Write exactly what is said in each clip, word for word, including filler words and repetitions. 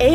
A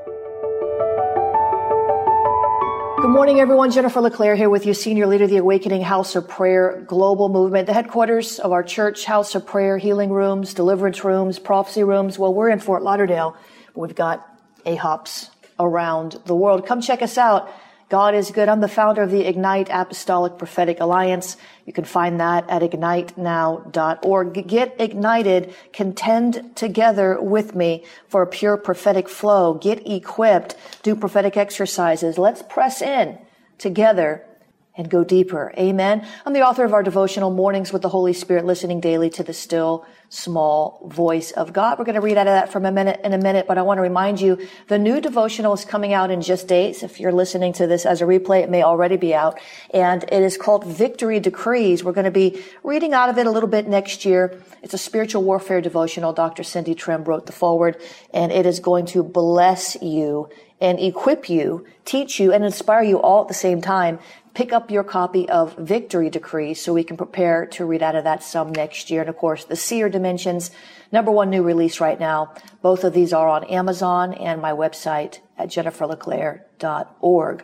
Good morning, everyone. Jennifer LeClaire here with you, Senior Leader of the Awakening House of Prayer Global Movement, the headquarters of our church, House of Prayer, healing rooms, deliverance rooms, prophecy rooms. Well, we're in Fort Lauderdale. We've got A H O Ps around the world. Come check us out. God is good. I'm the founder of the Ignite Apostolic Prophetic Alliance. You can find that at ignite now dot org. Get ignited. Contend together with me for a pure prophetic flow. Get equipped. Do prophetic exercises. Let's press in together and go deeper. Amen. I'm the author of our devotional Mornings with the Holy Spirit, listening daily to the still small voice of God. We're going to read out of that from a minute in a minute, but I want to remind you the new devotional is coming out in just days. If you're listening to this as a replay, it may already be out, and it is called Victory Decrees. We're going to be reading out of it a little bit next year. It's a spiritual warfare devotional. Doctor Cindy Trim wrote the foreword, and it is going to bless you and equip you, teach you, and inspire you all at the same time. Pick up your copy of Victory Decrees so we can prepare to read out of that some next year. And, of course, The Seer Dimensions, number one new release right now. Both of these are on Amazon and my website at jennifer leclaire dot org.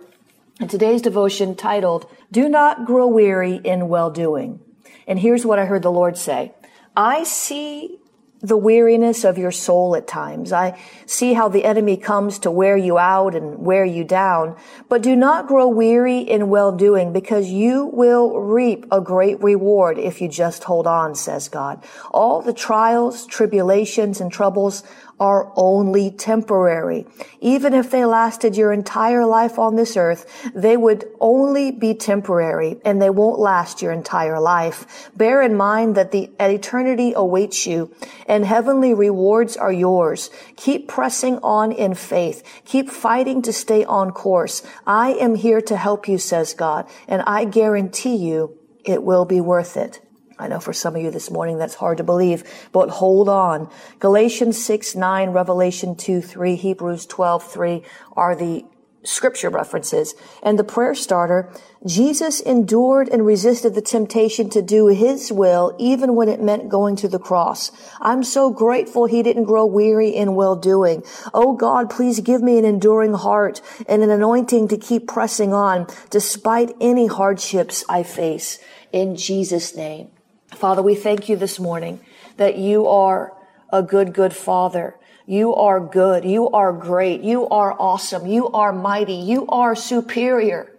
And today's devotion titled, Do Not Grow Weary in Well-Doing. And here's what I heard the Lord say. I see the weariness of your soul at times. I see how the enemy comes to wear you out and wear you down, but do not grow weary in well-doing, because you will reap a great reward if you just hold on, says God. All the trials, tribulations, and troubles are only temporary. Even if they lasted your entire life on this earth, they would only be temporary, and they won't last your entire life. Bear in mind that the eternity awaits you, and heavenly rewards are yours. Keep pressing on in faith. Keep fighting to stay on course. I am here to help you, says God, and I guarantee you it will be worth it. I know for some of you this morning that's hard to believe, but hold on. Galatians six nine, Revelation two three, Hebrews twelve three are the scripture references. And the prayer starter, Jesus endured and resisted the temptation to do his will, even when it meant going to the cross. I'm so grateful he didn't grow weary in well-doing. Oh God, please give me an enduring heart and an anointing to keep pressing on despite any hardships I face. In Jesus' name. Father, we thank you this morning that you are a good, good Father. You are good. You are great. You are awesome. You are mighty. You are superior.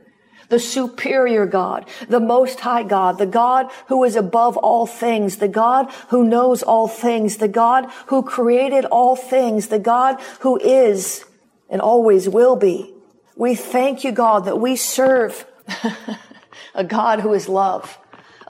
The superior God, the most high God, the God who is above all things, the God who knows all things, the God who created all things, the God who is and always will be. We thank you, God, that we serve a God who is love.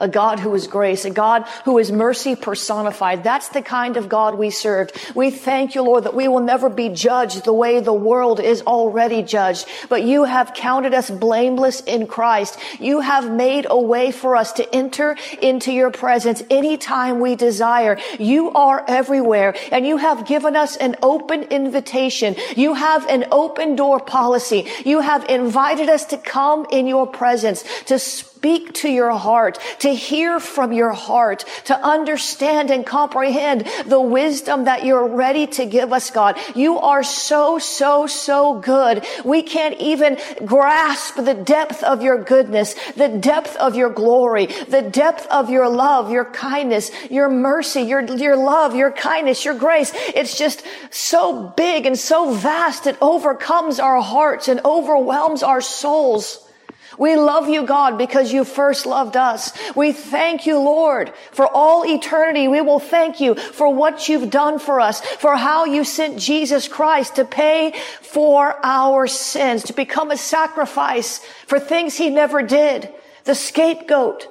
A God who is grace, a God who is mercy personified. That's the kind of God we served. We thank you, Lord, that we will never be judged the way the world is already judged. But you have counted us blameless in Christ. You have made a way for us to enter into your presence anytime we desire. You are everywhere, and you have given us an open invitation. You have an open door policy. You have invited us to come in your presence, to speak to your heart, to to hear from your heart, to understand and comprehend the wisdom that you're ready to give us, God. You are so, so, so good. We can't even grasp the depth of your goodness, the depth of your glory, the depth of your love, your kindness, your mercy, your, your love, your kindness, your grace. It's just so big and so vast. It overcomes our hearts and overwhelms our souls. We love you, God, because you first loved us. We thank you, Lord, for all eternity. We will thank you for what you've done for us, for how you sent Jesus Christ to pay for our sins, to become a sacrifice for things he never did, the scapegoat.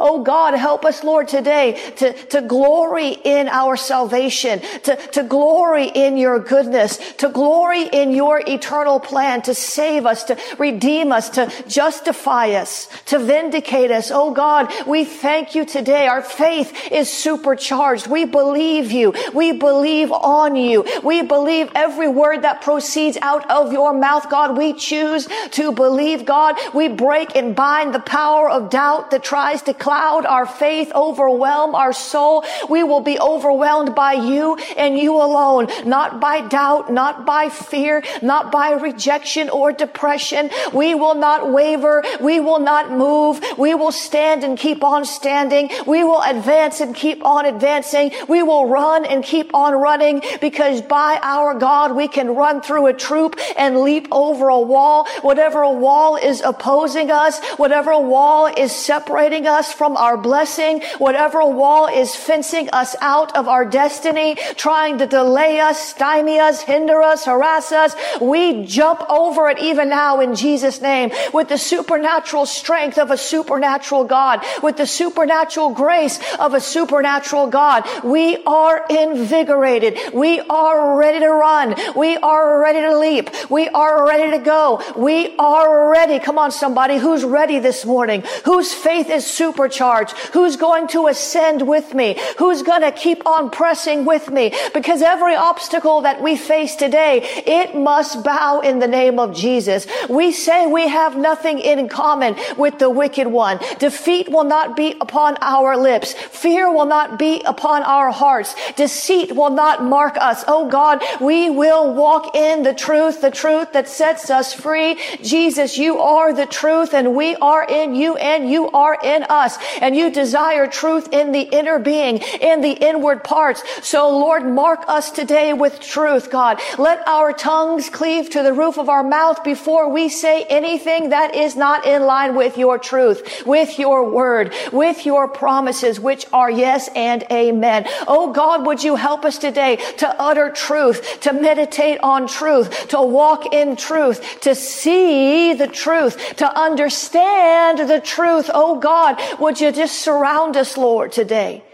Oh God, help us, Lord, today to, to glory in our salvation, to, to glory in your goodness, to glory in your eternal plan to save us, to redeem us, to justify us, to vindicate us. Oh God, we thank you today. Our faith is supercharged. We believe you. We believe on you. We believe every word that proceeds out of your mouth, God. We choose to believe, God. We break and bind the power of doubt that tries to cloud our faith, overwhelm our soul. We will be overwhelmed by you and you alone, not by doubt, not by fear, not by rejection or depression. We will not waver. We will not move. We will stand and keep on standing. We will advance and keep on advancing. We will run and keep on running, because by our God, we can run through a troop and leap over a wall. Whatever wall is opposing us, whatever wall is separating us from our blessing, whatever wall is fencing us out of our destiny, trying to delay us, stymie us, hinder us, harass us, we jump over it even now in Jesus' name, with the supernatural strength of a supernatural God, with the supernatural grace of a supernatural God. We are invigorated. We are ready to run. We are ready to leap. We are ready to go. We are ready. Come on, somebody who's ready this morning, whose faith is super supercharged, who's going to ascend with me, who's going to keep on pressing with me, because every obstacle that we face today, it must bow in the name of Jesus. We say we have nothing in common with the wicked one. Defeat will not be upon our lips. Fear will not be upon our hearts. Deceit will not mark us. Oh God, we will walk in the truth, the truth that sets us free. Jesus, you are the truth, and we are in you, and you are in us. Us, and you desire truth in the inner being, in the inward parts. So Lord, mark us today with truth, God. Let our tongues cleave to the roof of our mouth before we say anything that is not in line with your truth, with your word, with your promises, which are yes and amen. Oh God, would you help us today to utter truth, to meditate on truth, to walk in truth, to see the truth, to understand the truth. Oh God, would you just surround us, Lord, today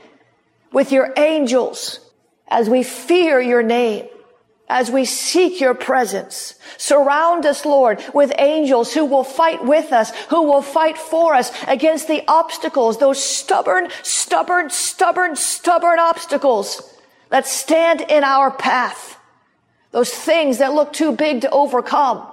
with your angels as we fear your name, as we seek your presence. Surround us, Lord, with angels who will fight with us, who will fight for us against the obstacles, those stubborn, stubborn, stubborn, stubborn obstacles that stand in our path, those things that look too big to overcome.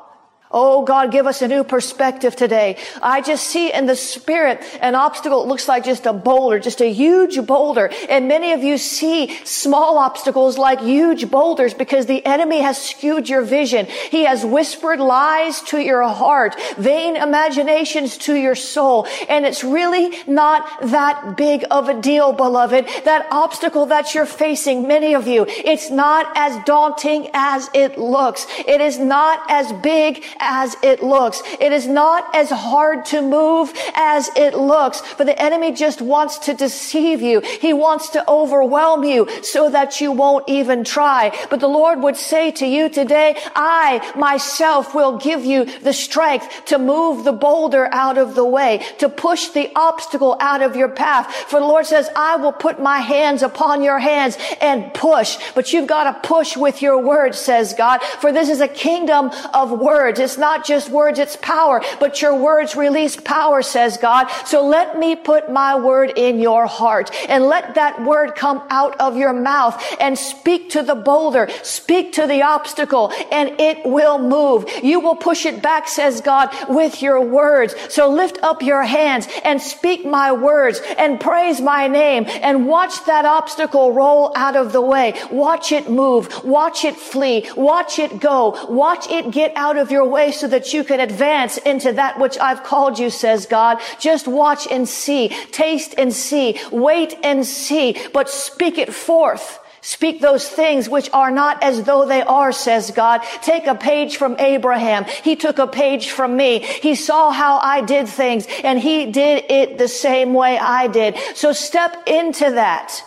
Oh, God, give us a new perspective today. I just see in the spirit an obstacle. It looks like just a boulder, just a huge boulder. And many of you see small obstacles like huge boulders because the enemy has skewed your vision. He has whispered lies to your heart, vain imaginations to your soul. And it's really not that big of a deal, beloved. That obstacle that you're facing, many of you, it's not as daunting as it looks. It is not as big as it looks. It is not as hard to move as it looks, but the enemy just wants to deceive you. He wants to overwhelm you so that you won't even try. But the Lord would say to you today, I myself will give you the strength to move the boulder out of the way, to push the obstacle out of your path. For the Lord says, I will put my hands upon your hands and push. But you've got to push with your words, says God, for this is a kingdom of words. It's not just words, it's power. But your words release power, says God. So let me put my word in your heart, and let that word come out of your mouth, and speak to the boulder, speak to the obstacle, and it will move. You will push it back, says God, with your words. So lift up your hands and speak my words and praise my name, and watch that obstacle roll out of the way. Watch it move. Watch it flee. Watch it go. Watch it get out of your way so that you can advance into that which I've called you, says God. Just watch and see. Taste and see. Wait and see. But speak it forth. Speak those things which are not as though they are, says God. Take a page from Abraham. He took a page from me. He saw how I did things, and he did it the same way I did. So step into that.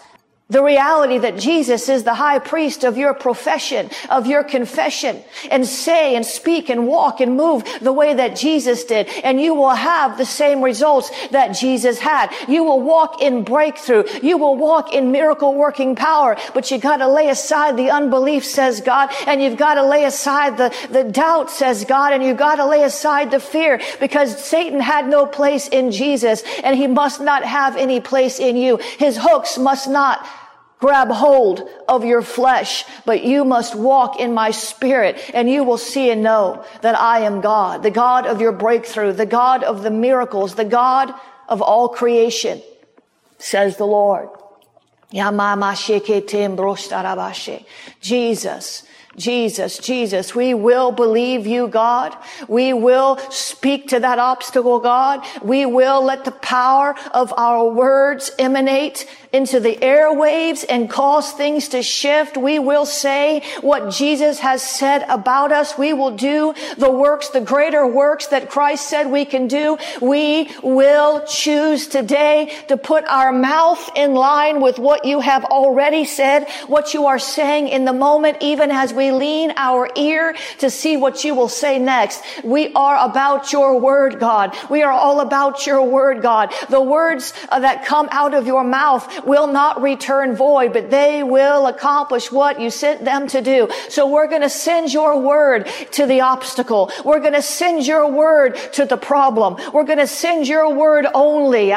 The reality that Jesus is the high priest of your profession, of your confession, and say and speak and walk and move the way that Jesus did. And you will have the same results that Jesus had. You will walk in breakthrough. You will walk in miracle working power. But you got to lay aside the unbelief, says God. And you've got to lay aside the, the doubt, says God. And you've got to lay aside the fear, because Satan had no place in Jesus, and he must not have any place in you. His hooks must not grab hold of your flesh, but you must walk in my spirit, and you will see and know that I am God, the God of your breakthrough, the God of the miracles, the God of all creation, says the Lord. Jesus. Jesus, Jesus, we will believe you, God. We will speak to that obstacle, God. We will let the power of our words emanate into the airwaves and cause things to shift. We will say what Jesus has said about us. We will do the works, the greater works that Christ said we can do. We will choose today to put our mouth in line with what you have already said, what you are saying in the moment, even as we We lean our ear to see what you will say next. We are about your word, God. We are all about your word, God. The words that come out of your mouth will not return void, but they will accomplish what you sent them to do. So we're going to send your word to the obstacle. We're going to send your word to the problem. We're going to send your word only.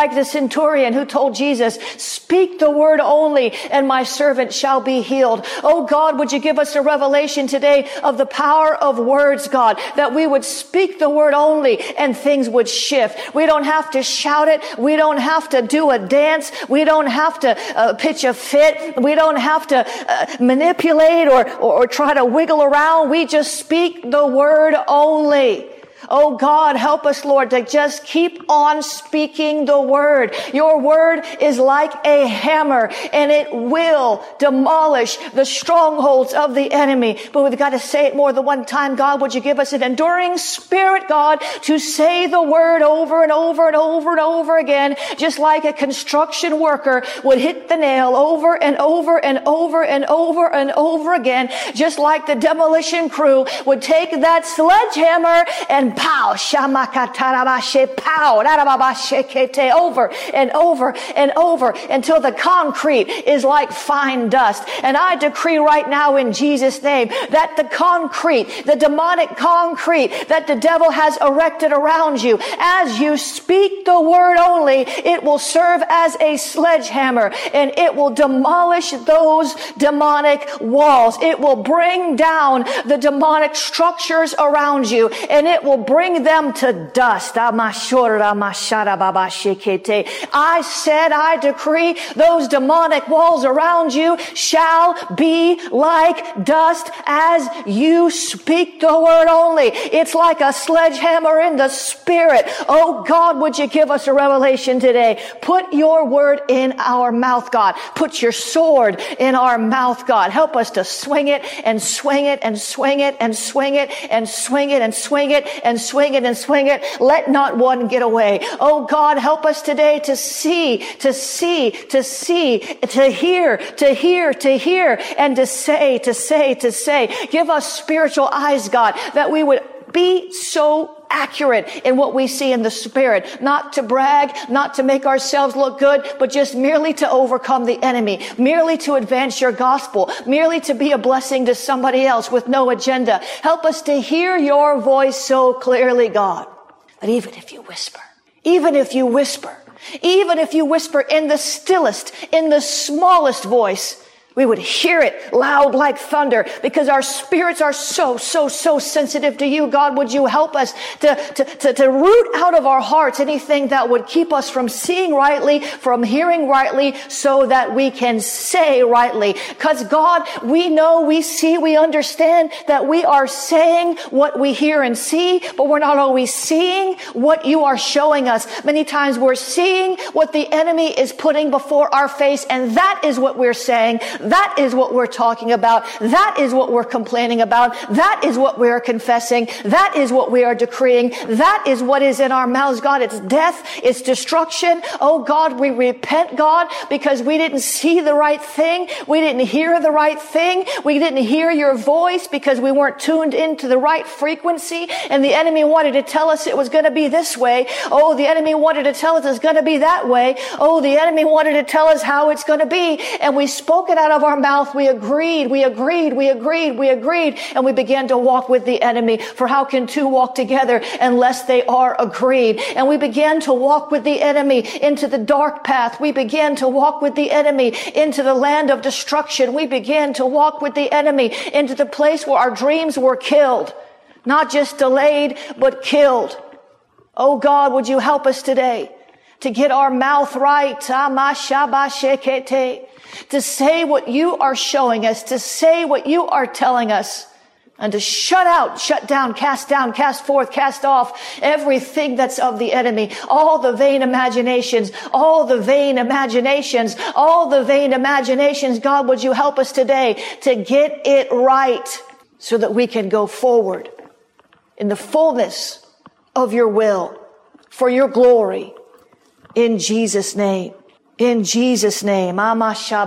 Like the centurion who told Jesus, speak the word only, and my servant shall be healed. Oh God, would you give us a revelation today of the power of words, God, that we would speak the word only and things would shift. We don't have to shout it. We don't have to do a dance. We don't have to uh, pitch a fit. We don't have to uh, manipulate or, or, or try to wiggle around. We just speak the word only. Oh God, help us, Lord, to just keep on speaking the word. Your word is like a hammer, and it will demolish the strongholds of the enemy. But we've got to say it more than one time. God, would you give us an enduring spirit, God, to say the word over and over and over and over again, just like a construction worker would hit the nail over and over and over and over and over again, just like the demolition crew would take that sledgehammer and pow, shamakatarabashe, pow, rarababashekete, over and over and over until the concrete is like fine dust. And I decree right now in Jesus' name that the concrete, the demonic concrete that the devil has erected around you, as you speak the word only, it will serve as a sledgehammer, and it will demolish those demonic walls. It will bring down the demonic structures around you, and it will bring them to dust. I said, I decree those demonic walls around you shall be like dust as you speak the word only. It's like a sledgehammer in the spirit. Oh God, would you give us a revelation today? Put your word in our mouth, God. Put your sword in our mouth, God. Help us to swing it and swing it and swing it and swing it and swing it and swing it and swing it and swing it. Let not one get away. Oh God, help us today to see, to see, to see, to hear, to hear, to hear, and to say, to say, to say. Give us spiritual eyes, God, that we would be so accurate in what we see in the spirit, not to brag, not to make ourselves look good, but just merely to overcome the enemy, merely to advance your gospel, merely to be a blessing to somebody else with no agenda. Help us to hear your voice so clearly, God, that even if you whisper, even if you whisper, even if you whisper in the stillest, in the smallest voice, we would hear it loud like thunder, because our spirits are so, so, so sensitive to you. God, would you help us to, to, to, to root out of our hearts anything that would keep us from seeing rightly, from hearing rightly, so that we can say rightly. Because God, we know, we see, we understand that we are saying what we hear and see, but we're not always seeing what you are showing us. Many times we're seeing what the enemy is putting before our face, and that is what we're saying. That is what we're talking about. That is what we're complaining about. That is what we're confessing. That is what we are decreeing. That is what is in our mouths, God. It's death. It's destruction. Oh, God, we repent, God, because we didn't see the right thing. We didn't hear the right thing. We didn't hear your voice because we weren't tuned into the right frequency. And the enemy wanted to tell us it was going to be this way. Oh, the enemy wanted to tell us it's going to be that way. Oh, the enemy wanted to tell us how it's going to be. And we spoke it out of our mouth. We agreed, we agreed, we agreed, we agreed, and we began to walk with the enemy. For how can two walk together unless they are agreed? And we began to walk with the enemy into the dark path. We began to walk with the enemy into the land of destruction. We began to walk with the enemy into the place where our dreams were killed, not just delayed, but killed. Oh God, would you help us today to get our mouth right, to say what you are showing us, to say what you are telling us, and to shut out, shut down, cast down, cast forth, cast off everything that's of the enemy, all the vain imaginations, all the vain imaginations, all the vain imaginations. God, would you help us today to get it right so that we can go forward in the fullness of your will for your glory. In Jesus' name. In Jesus' name. For about the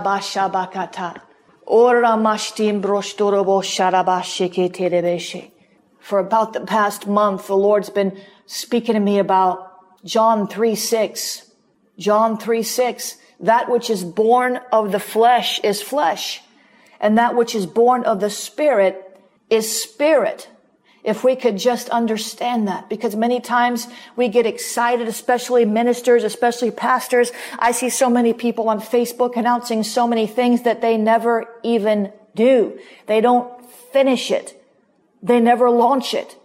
past month, the Lord's been speaking to me about John three six. John three six. That which is born of the flesh is flesh, and that which is born of the spirit is spirit. If we could just understand that, because many times we get excited, especially ministers, especially pastors. I see so many people on Facebook announcing so many things that they never even do. They don't finish it. They never launch it.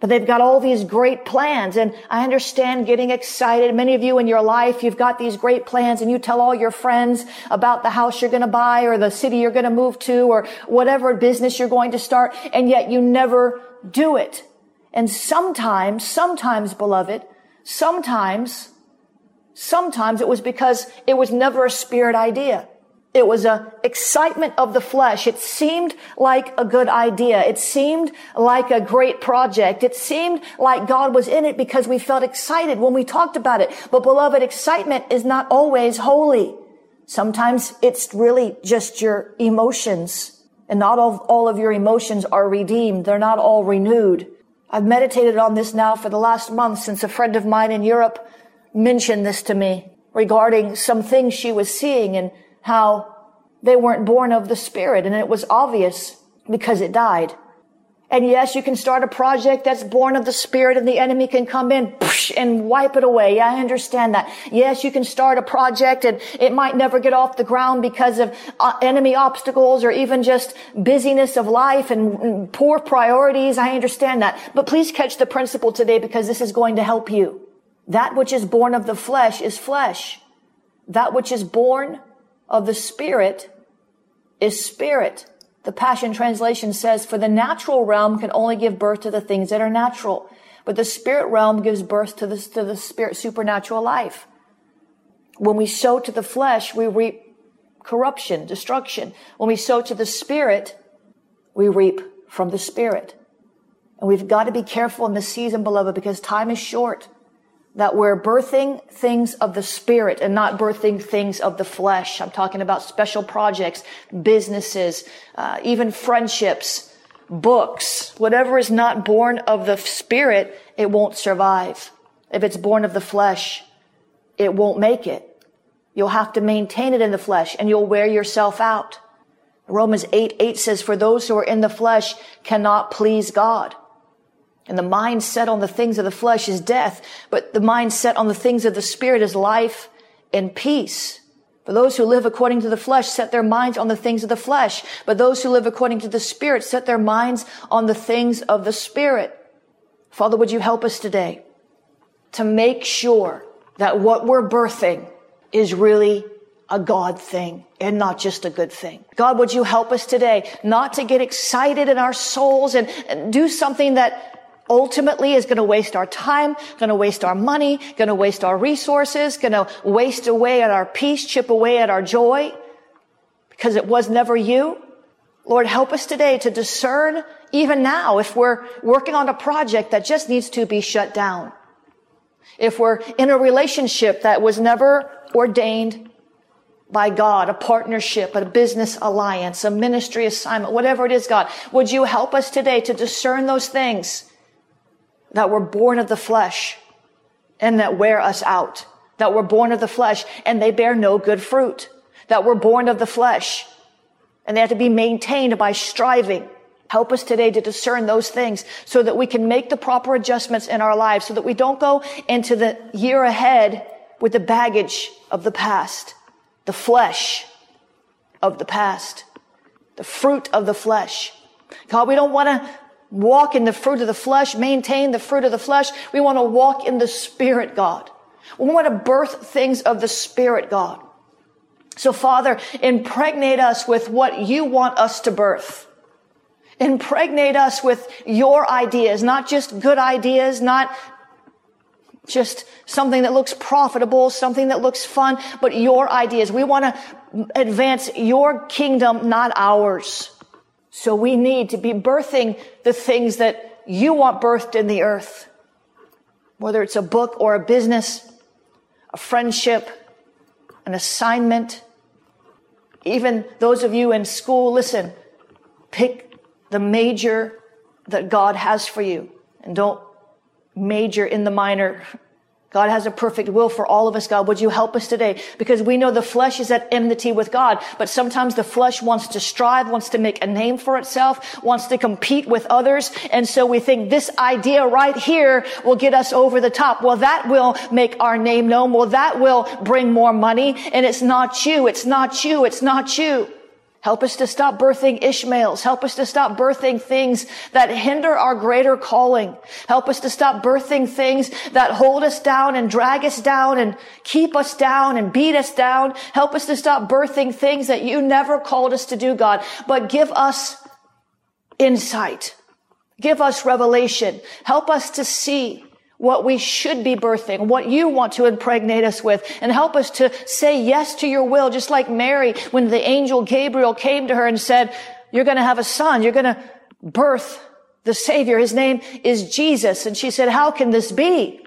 But they've got all these great plans. And I understand getting excited. Many of you in your life, you've got these great plans and you tell all your friends about the house you're going to buy or the city you're going to move to or whatever business you're going to start. And yet you never do it. And sometimes, sometimes, beloved, sometimes, sometimes it was because it was never a spirit idea. It was a excitement of the flesh. It seemed like a good idea. It seemed like a great project. It seemed like God was in it because we felt excited when we talked about it. But beloved, excitement is not always holy. Sometimes it's really just your emotions. And not all, all of your emotions are redeemed. They're not all renewed. I've meditated on this now for the last month since a friend of mine in Europe mentioned this to me regarding some things she was seeing and how they weren't born of the Spirit. And it was obvious because it died. And yes, you can start a project that's born of the Spirit and the enemy can come in and wipe it away. Yeah, I understand that. Yes, you can start a project and it might never get off the ground because of uh, enemy obstacles or even just busyness of life and, and poor priorities. I understand that. But please catch the principle today, because this is going to help you. That which is born of the flesh is flesh. That which is born of the Spirit is spirit. The Passion Translation says, for the natural realm can only give birth to the things that are natural, but the spirit realm gives birth to the, to the spirit supernatural life. When we sow to the flesh, we reap corruption, destruction. When we sow to the spirit, we reap from the spirit. And we've got to be careful in this season, beloved, because time is short, that we're birthing things of the spirit and not birthing things of the flesh. I'm talking about special projects, businesses, uh, even friendships. books. Whatever is not born of the Spirit, it won't survive. If it's born of the flesh, it won't make it. You'll have to maintain it in the flesh, and you'll wear yourself out. Romans eight eight says, for those who are in the flesh cannot please God. And the mind set on the things of the flesh is death, but the mind set on the things of the Spirit is life and peace. For those who live according to the flesh set their minds on the things of the flesh, but those who live according to the Spirit set their minds on the things of the Spirit. Father, would you help us today to make sure that what we're birthing is really a God thing and not just a good thing. God, would you help us today not to get excited in our souls and, and do something that ultimately is going to waste our time, going to waste our money, going to waste our resources, going to waste away at our peace, chip away at our joy, because it was never you. Lord, help us today to discern even now if we're working on a project that just needs to be shut down, if we're in a relationship that was never ordained by God, a partnership, a business alliance, a ministry assignment, whatever it is, God, would you help us today to discern those things that were born of the flesh and that wear us out, that were born of the flesh and they bear no good fruit, that were born of the flesh and they have to be maintained by striving. Help us today to discern those things so that we can make the proper adjustments in our lives, so that we don't go into the year ahead with the baggage of the past, the flesh of the past, the fruit of the flesh. God, we don't want to walk in the fruit of the flesh, maintain the fruit of the flesh. We want to walk in the Spirit, God. We want to birth things of the Spirit, God. So, Father, impregnate us with what you want us to birth. Impregnate us with your ideas, not just good ideas, not just something that looks profitable, something that looks fun, but your ideas. We want to advance your kingdom, not ours. So we need to be birthing the things that you want birthed in the earth, whether it's a book or a business, a friendship, an assignment. Even those of you in school, listen, pick the major that God has for you and don't major in the minor. God has a perfect will for all of us. God, would you help us today? Because we know the flesh is at enmity with God, but sometimes the flesh wants to strive, wants to make a name for itself, wants to compete with others. And so we think this idea right here will get us over the top. Well, that will make our name known. Well, that will bring more money. And it's not you. It's not you. It's not you. Help us to stop birthing Ishmaels. Help us to stop birthing things that hinder our greater calling. Help us to stop birthing things that hold us down and drag us down and keep us down and beat us down. Help us to stop birthing things that you never called us to do, God. But give us insight. Give us revelation. Help us to see what we should be birthing, what you want to impregnate us with, and help us to say yes to your will, just like Mary, when the angel Gabriel came to her and said, you're going to have a son. You're going to birth the Savior. His name is Jesus. And she said, how can this be?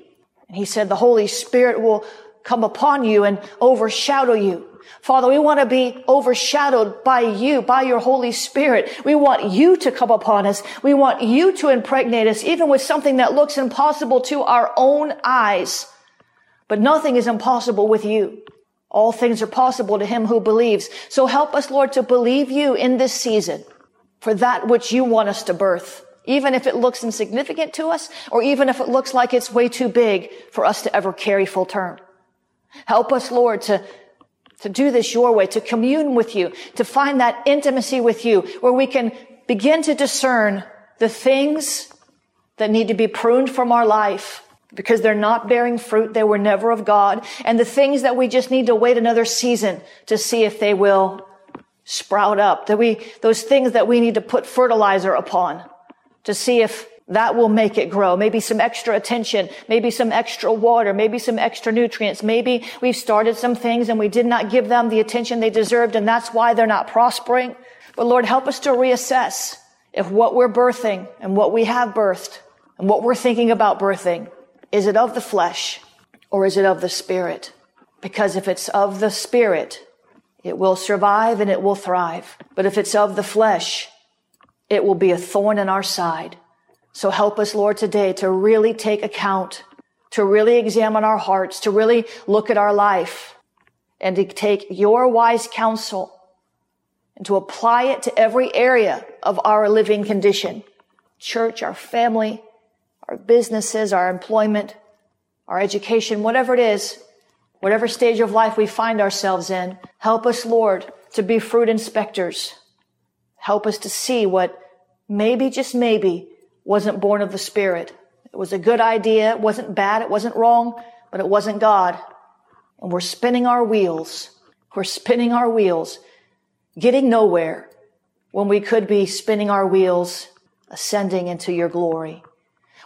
And he said, the Holy Spirit will come upon you and overshadow you. Father, we want to be overshadowed by you, by your Holy Spirit. We want you to come upon us. We want you to impregnate us, even with something that looks impossible to our own eyes. But nothing is impossible with you. All things are possible to him who believes. So help us, Lord, to believe you in this season for that which you want us to birth, even if it looks insignificant to us, or even if it looks like it's way too big for us to ever carry full term. Help us, Lord, to to do this your way, to commune with you, to find that intimacy with you where we can begin to discern the things that need to be pruned from our life because they're not bearing fruit. They were never of God. And the things that we just need to wait another season to see if they will sprout up, that we, those things that we need to put fertilizer upon to see if that will make it grow. Maybe some extra attention, maybe some extra water, maybe some extra nutrients. Maybe we've started some things and we did not give them the attention they deserved, and that's why they're not prospering. But Lord, help us to reassess if what we're birthing and what we have birthed and what we're thinking about birthing, is it of the flesh or is it of the Spirit? Because if it's of the Spirit, it will survive and it will thrive. But if it's of the flesh, It will be a thorn in our side. So help us, Lord, today to really take account, to really examine our hearts, to really look at our life, and to take your wise counsel and to apply it to every area of our living condition. Church, our family, our businesses, our employment, our education, whatever it is, whatever stage of life we find ourselves in, help us, Lord, to be fruit inspectors. Help us to see what maybe, just maybe, wasn't born of the Spirit. It was a good idea. It wasn't bad. It wasn't wrong, but it wasn't God. And we're spinning our wheels. We're spinning our wheels, getting nowhere when we could be spinning our wheels, ascending into your glory.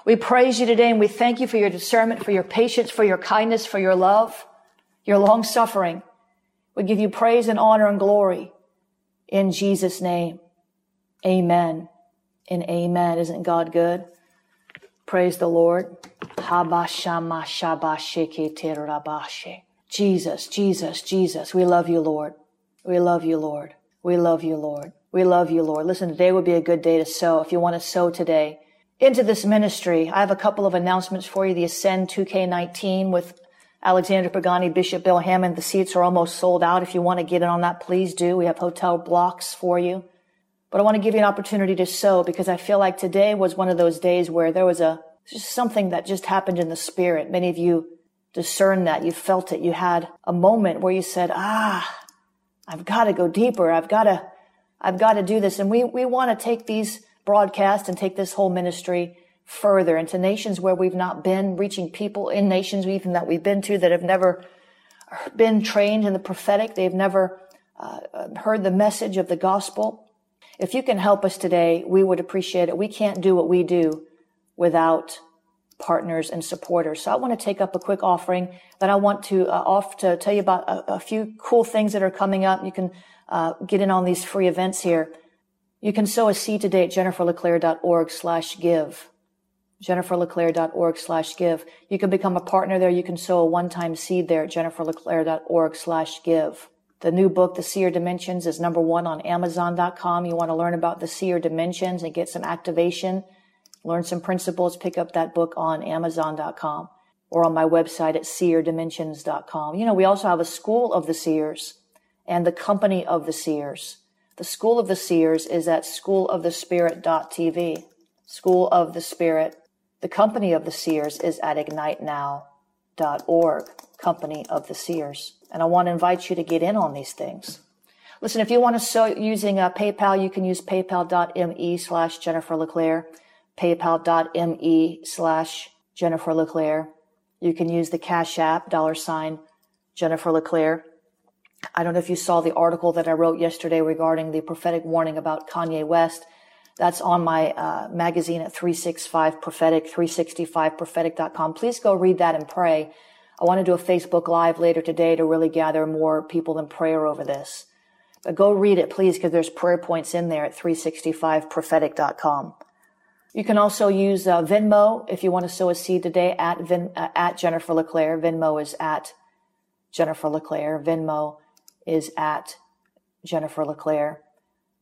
We praise you today, and we thank you for your discernment, for your patience, for your kindness, for your love, your long suffering. We give you praise and honor and glory in Jesus' name. Amen and amen. Isn't God good? Praise the Lord. Jesus, Jesus, Jesus. We love you, Lord. We love you, Lord. We love you, Lord. We love you, Lord. Listen, today would be a good day to sow. If you want to sow today into this ministry, I have a couple of announcements for you. The Ascend two K nineteen with Alexander Pagani, Bishop Bill Hammond. The seats are almost sold out. If you want to get in on that, please do. We have hotel blocks for you. But I want to give you an opportunity to sow, because I feel like today was one of those days where there was a just something that just happened in the Spirit. Many of you discerned that. You felt it. You had a moment where you said, ah, I've got to go deeper. I've got to, I've got to do this. And we, we want to take these broadcasts and take this whole ministry further into nations where we've not been, reaching people in nations even that we've been to that have never been trained in the prophetic. They've never uh, heard the message of the gospel. If you can help us today, we would appreciate it. We can't do what we do without partners and supporters. So I want to take up a quick offering. Then I want to uh, off to tell you about a, a few cool things that are coming up. You can uh, get in on these free events here. You can sow a seed today at jennifer leclaire dot org slash give. jennifer leclaire dot org slash give. You can become a partner there. You can sow a one-time seed there at jennifer leclaire dot org slash give. The new book, The Seer Dimensions, is number one on amazon dot com. You want to learn about The Seer Dimensions and get some activation, learn some principles, pick up that book on amazon dot com or on my website at seer dimensions dot com. You know, we also have a School of the Seers and the Company of the Seers. The School of the Seers is at school of the spirit dot t v. School of the Spirit. The Company of the Seers is at ignite now dot org. Company of the Seers. And I want to invite you to get in on these things. Listen, if you want to sow using uh, PayPal, you can use paypal dot me slash Jennifer LeClaire. paypal dot me slash Jennifer LeClaire. You can use the Cash App, dollar sign Jennifer LeClaire. I don't know if you saw the article that I wrote yesterday regarding the prophetic warning about Kanye West. That's on my uh, magazine at three sixty-five prophetic, three sixty-five prophetic dot com. Please go read that and pray. I want to do a Facebook Live later today to really gather more people in prayer over this. But go read it, please, because there's prayer points in there at three sixty-five prophetic dot com. You can also use uh, Venmo if you want to sow a seed today at, Vin, uh, at Jennifer LeClaire. Venmo is at Jennifer LeClaire. Venmo is at Jennifer LeClaire.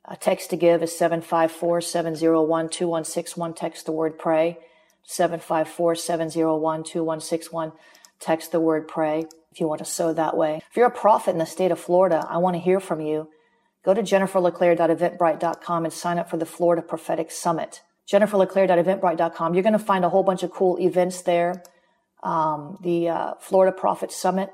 Uh, text to give is seven five four, seven zero one, two one six one. Text the word pray. seven five four, seven zero one, two one six one. Text the word pray if you want to sow that way. If you're a prophet in the state of Florida, I want to hear from you. Go to jennifer leclaire dot eventbrite dot com and sign up for the Florida Prophetic Summit. jennifer leclaire dot eventbrite dot com. You're going to find a whole bunch of cool events there. Um, the uh, Florida Prophet Summit,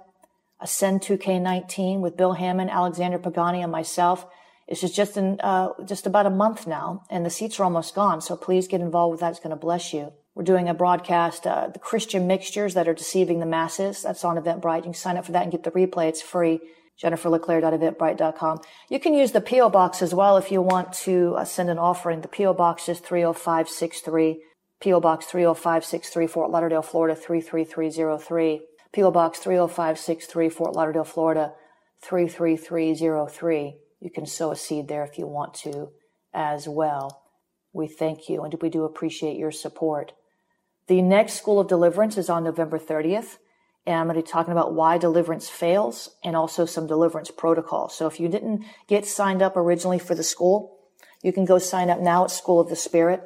Ascend two K nineteen with Bill Hammond, Alexander Pagani, and myself. It's just in uh, just about a month now, and the seats are almost gone, so please get involved with that. It's going to bless you. We're doing a broadcast, uh, the Christian mixtures that are deceiving the masses. That's on Eventbrite. You can sign up for that and get the replay. It's free. jennifer leclaire dot eventbrite dot com. You can use the P O Box as well if you want to uh, send an offering. The P O Box is three oh five six three. P O Box three oh five six three, Fort Lauderdale, Florida three three three zero three. P O Box three oh five six three, Fort Lauderdale, Florida three three three zero three. You can sow a seed there if you want to as well. We thank you, and we do appreciate your support. The next School of Deliverance is on November thirtieth, and I'm going to be talking about why deliverance fails and also some deliverance protocols. So if you didn't get signed up originally for the school, You can go sign up now at School of the Spirit,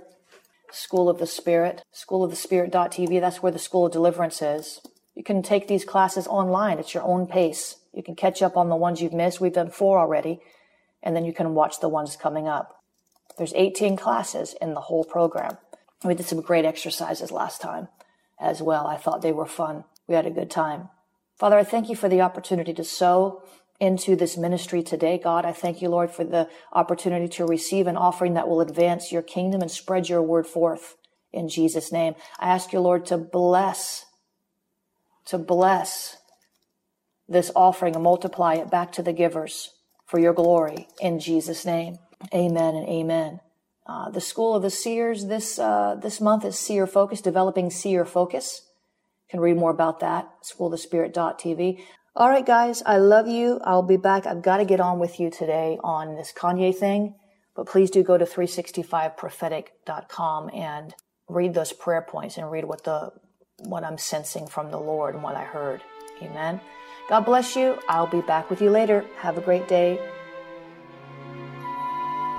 School of the Spirit, school of the spirit dot t v. That's where the School of Deliverance is. You can take these classes online at your own pace. You can catch up on the ones you've missed. We've done four already, and then you can watch the ones coming up. There's eighteen classes in the whole program. We did some great exercises last time as well. I thought they were fun. We had a good time. Father, I thank you for the opportunity to sow into this ministry today. God, I thank you, Lord, for the opportunity to receive an offering that will advance your kingdom and spread your word forth in Jesus' name. I ask you, Lord, to bless, to bless this offering and multiply it back to the givers for your glory in Jesus' name. Amen and amen. Uh, the School of the Seers this uh, this month is Seer Focus, Developing Seer Focus. You can read more about that, school of the spirit dot t v. All right, guys, I love you. I'll be back. I've got to get on with you today on this Kanye thing, but please do go to three sixty-five prophetic dot com and read those prayer points and read what the what I'm sensing from the Lord and what I heard. Amen. God bless you. I'll be back with you later. Have a great day.